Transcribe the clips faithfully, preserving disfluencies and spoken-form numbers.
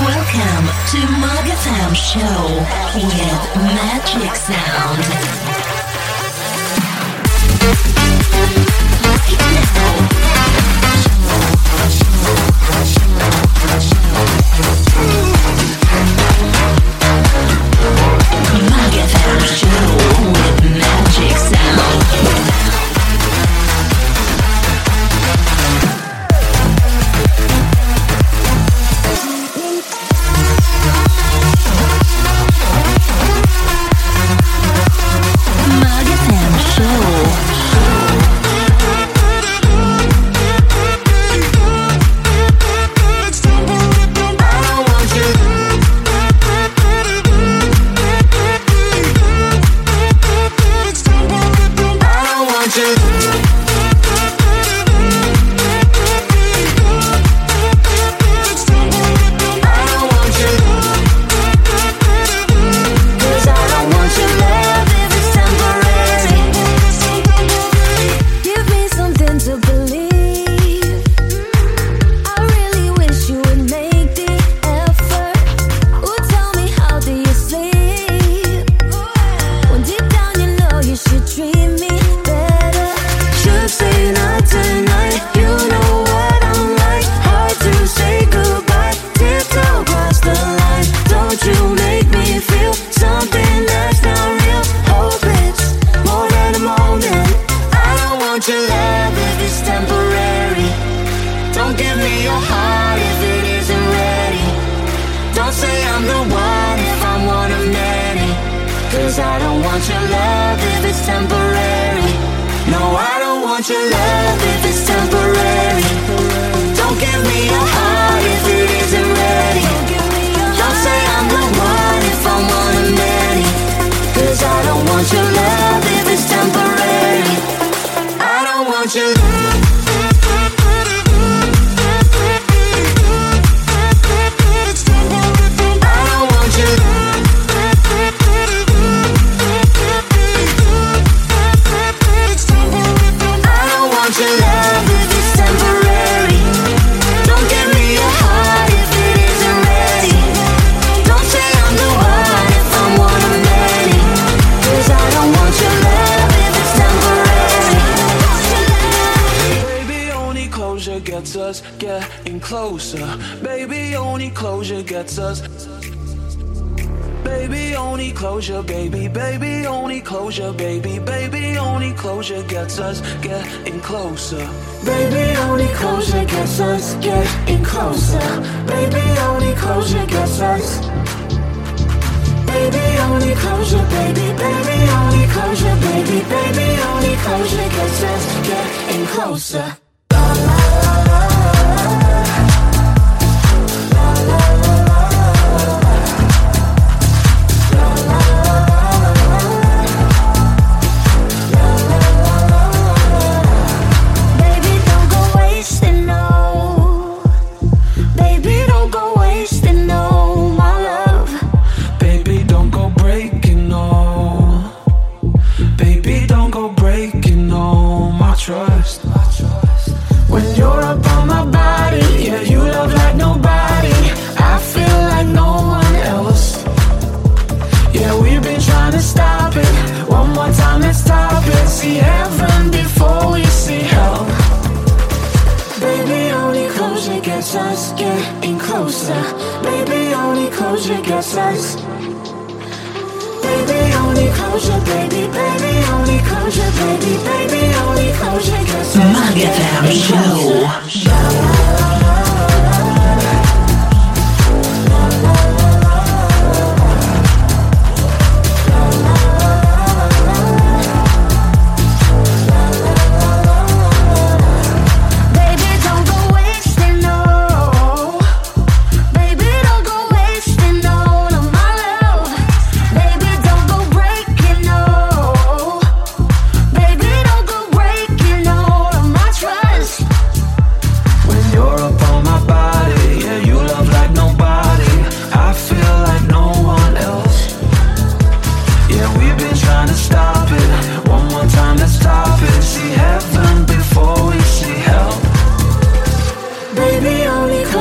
Welcome to MAG F M show with Magic Sound. MAG F M show with Magic Sound.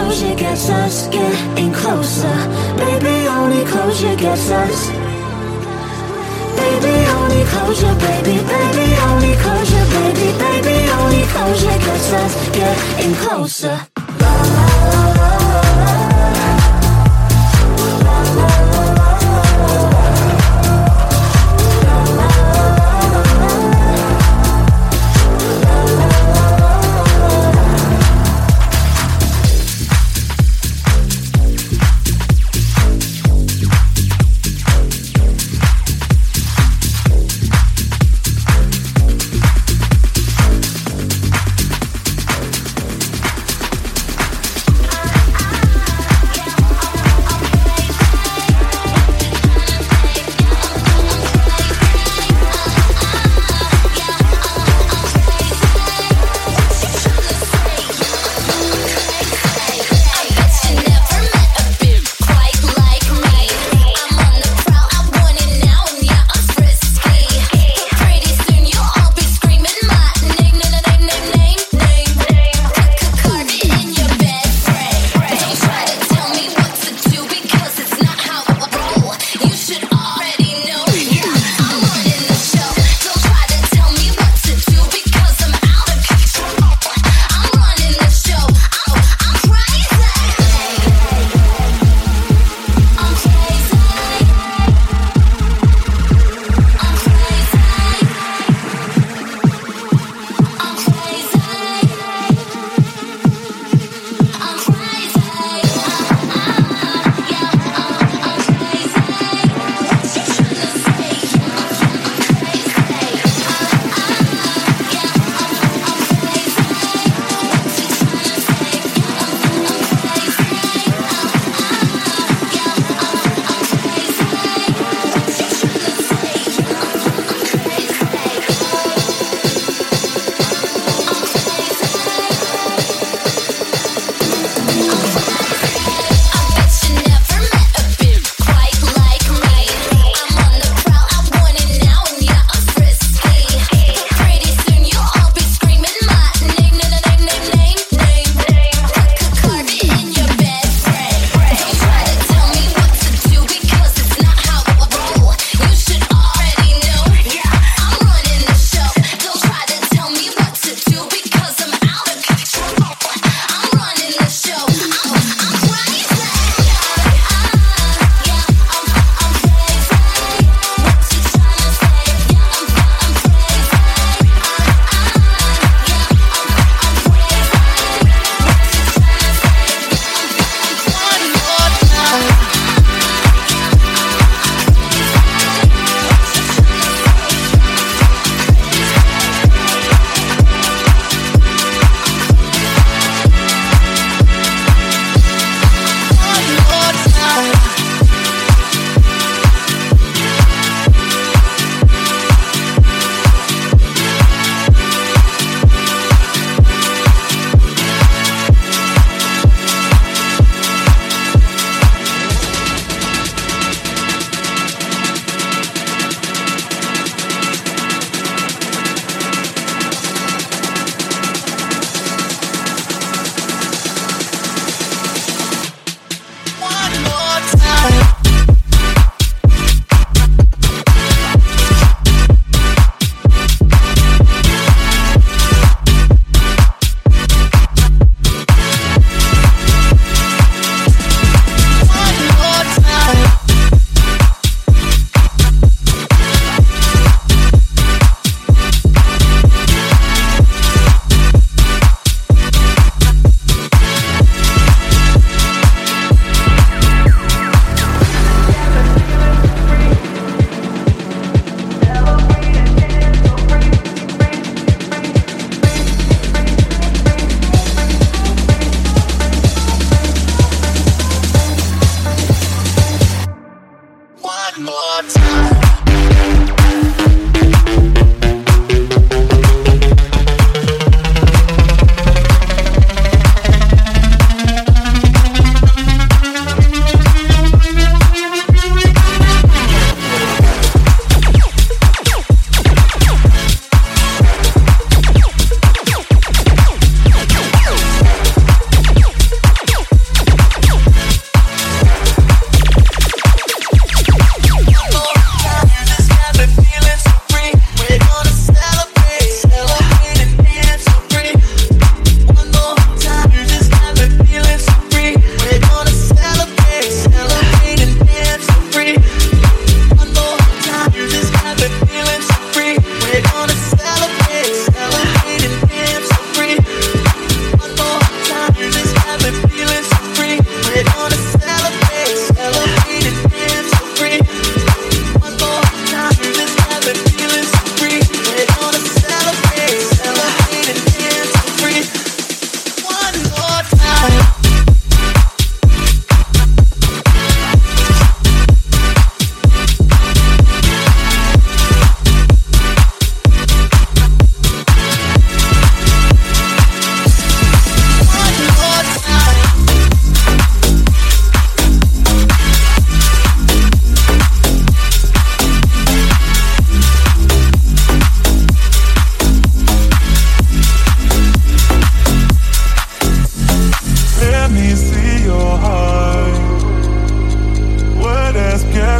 closure gets us getting closer. Baby, only closure gets us. Baby, only closure, baby, baby, only closure, baby, baby, only closure gets us getting closer. La la la la la la la la la la la.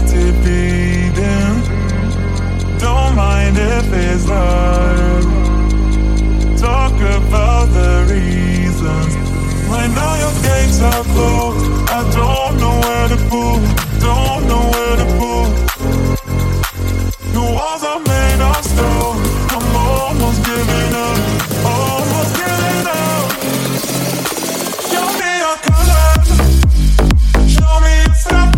to be them. Don't mind if it's hard. Talk about the reasons. Right now your gates are closed. I don't know where to pull. Don't know where to pull. The walls are made of stone. I'm almost giving up. Almost giving up. Show me your color. Show me your stuff.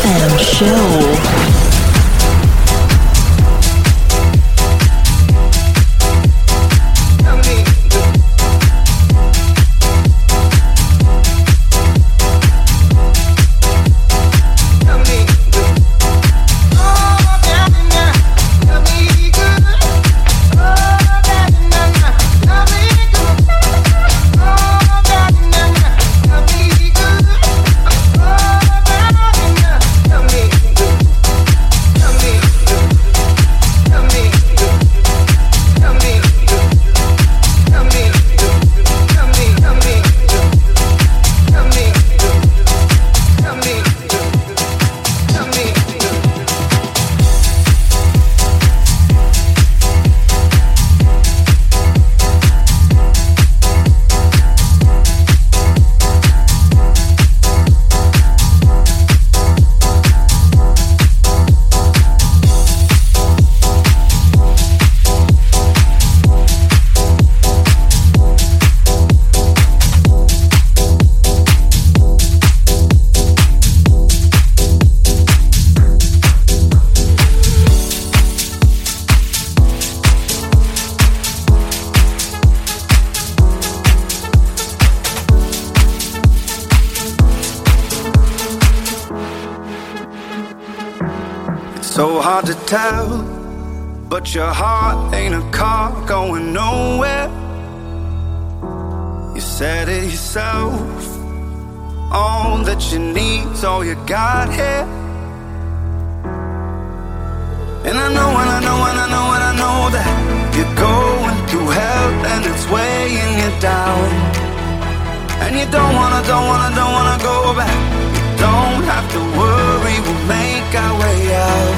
F M show. Tell, but your heart ain't a car going nowhere. You said it yourself. All that you need's all you got here. And I know, and I know, and I know, and I know that you're going through hell and it's weighing you down. And you don't wanna, don't wanna, don't wanna go back. You don't have to worry, we'll make our way out.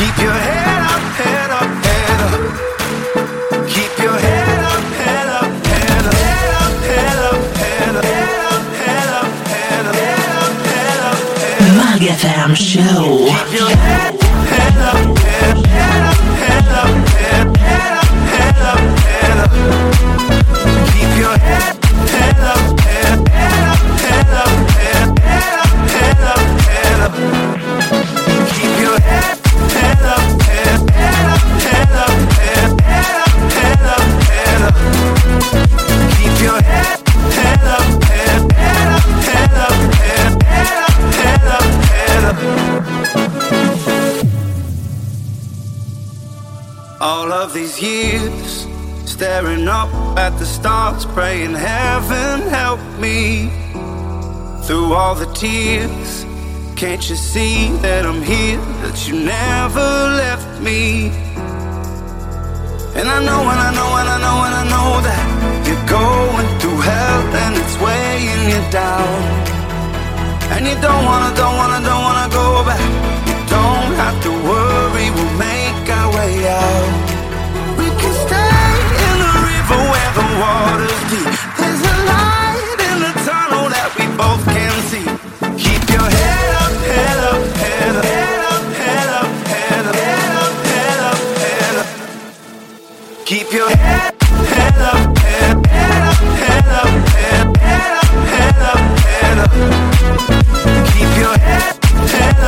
Keep your head up, head up, head up. Keep your head up, head up, head up, head up, head up, head up, head up, head up, head up, head up, head up, head up. MAG F M show. Keep your head up, head up, head up, head up, head up, head up, head up, head up. Keep your head, head up, head up, head up, head up, head up, head up, head up. Keep your head. Head up, head up, head up, head up, head up, head up, keep your head, head up, head up, head up, head up, head up, head up. All of these years, staring up at the stars, praying heaven help me through all the tears. Can't you see that I'm here, that you never left me? And I know, and I know, and I know, and I know that you're going through hell and it's weighing you down. And you don't wanna, don't wanna, don't wanna go back. You don't have to worry, we'll make our way out. We can stay in the river where the water's deep. There's a light in the tunnel that we both can see. Keep your head up. Head up, head up, head up, head up, head up, head up, head up, head up. Keep your head, head up, head up, head up, head up, head up, head up. Keep your head, head up.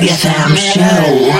Mag F M show.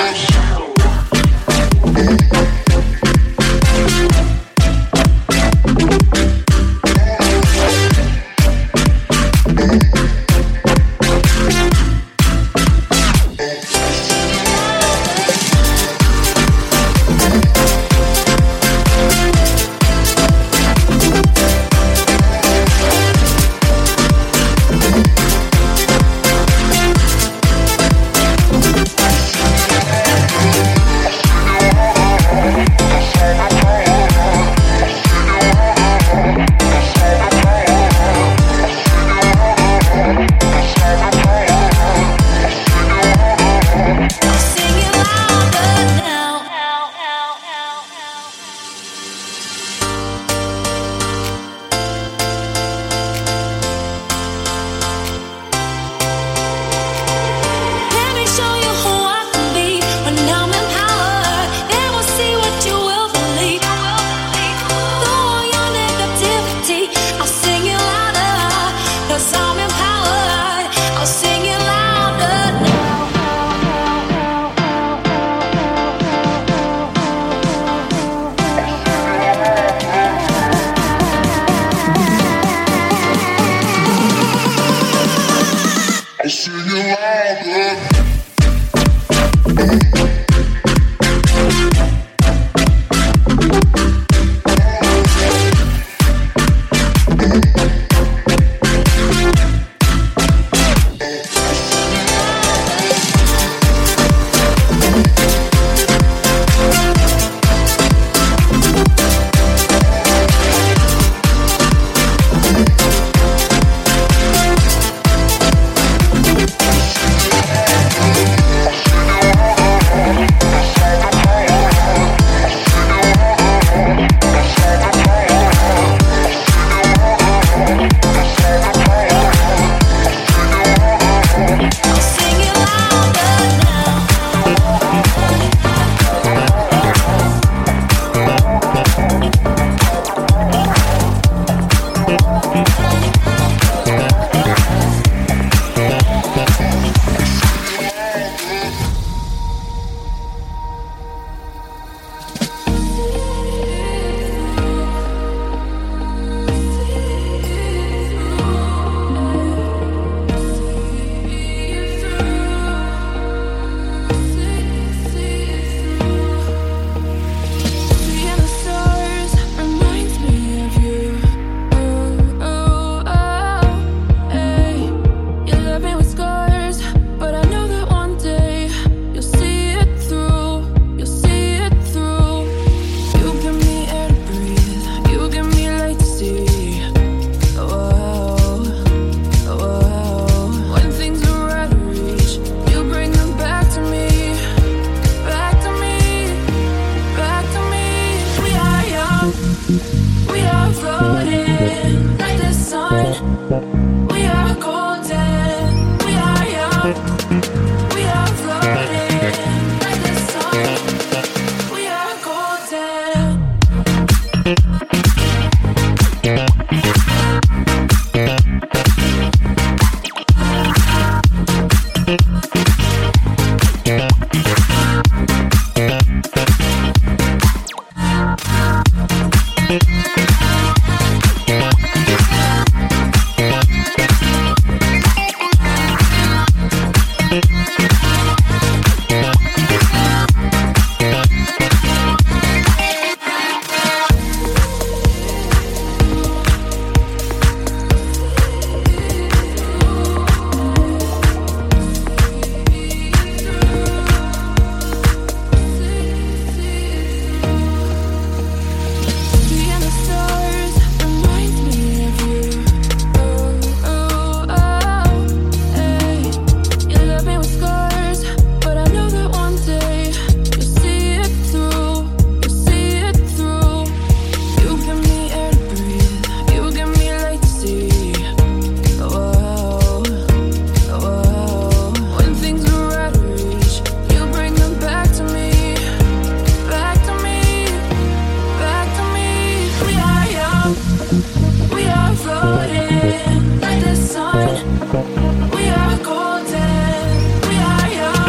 We are golden, we are young.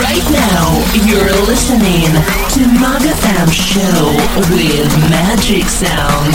Right now, you're listening to MAG F M show with Magic Sound.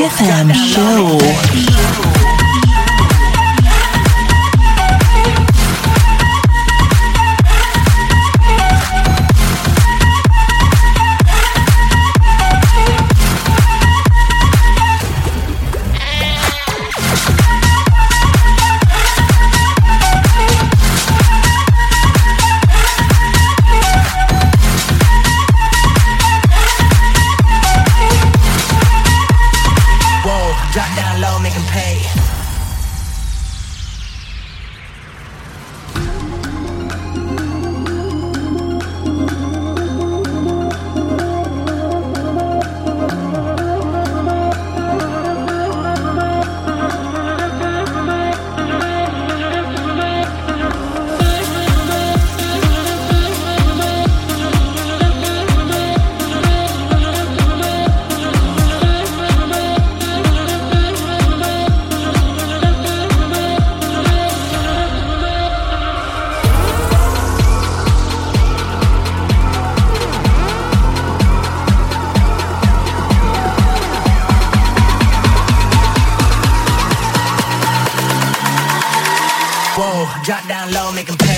F M show. Drop down low, make 'em pay. top, drop down low, make them pay.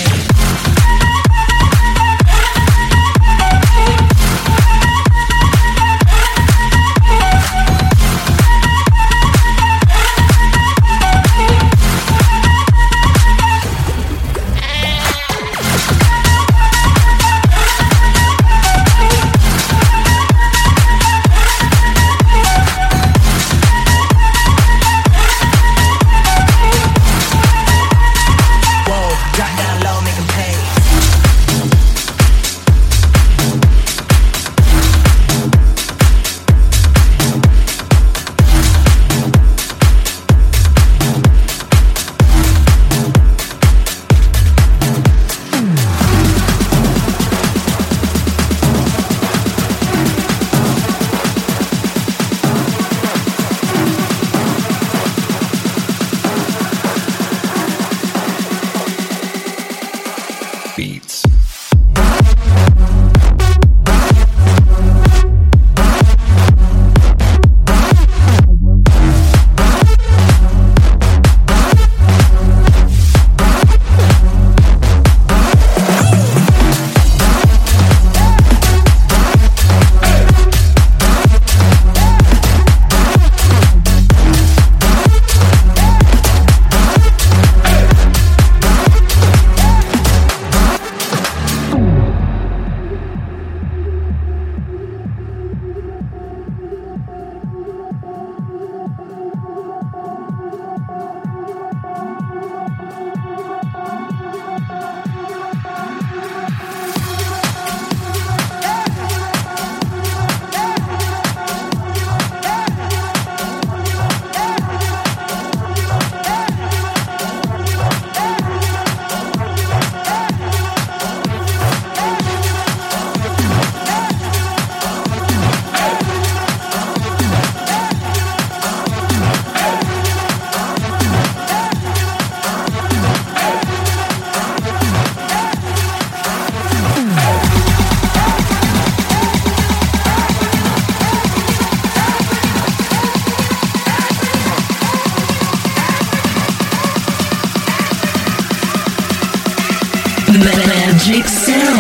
Magic Sound.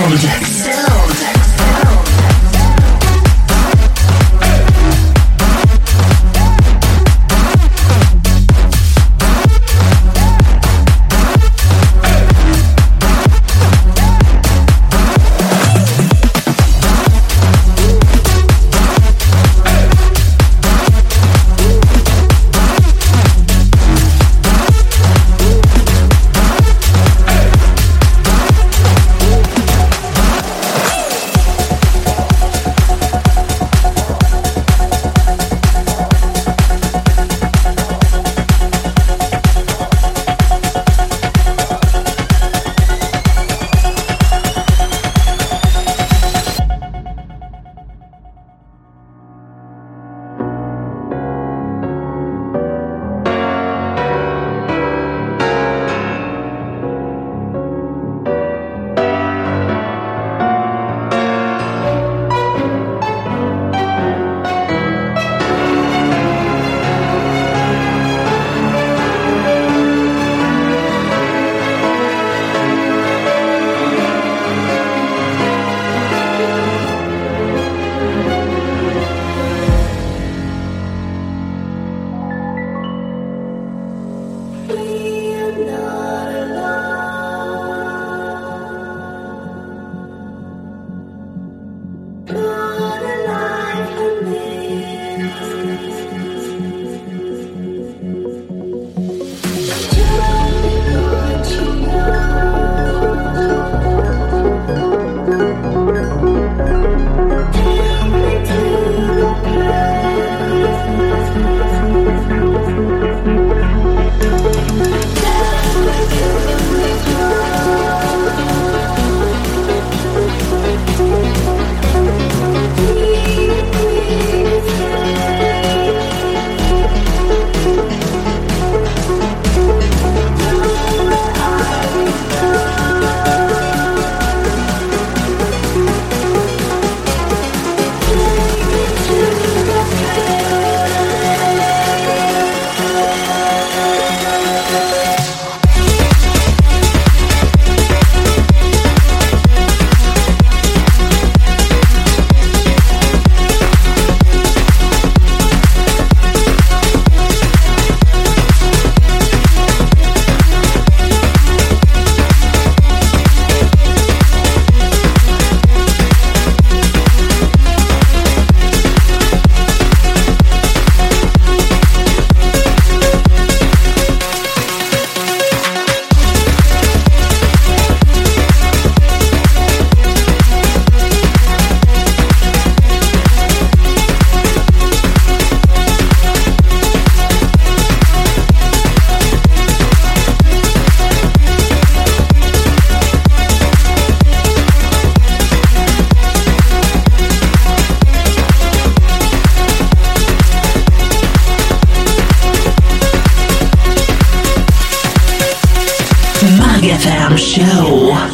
F M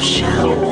show.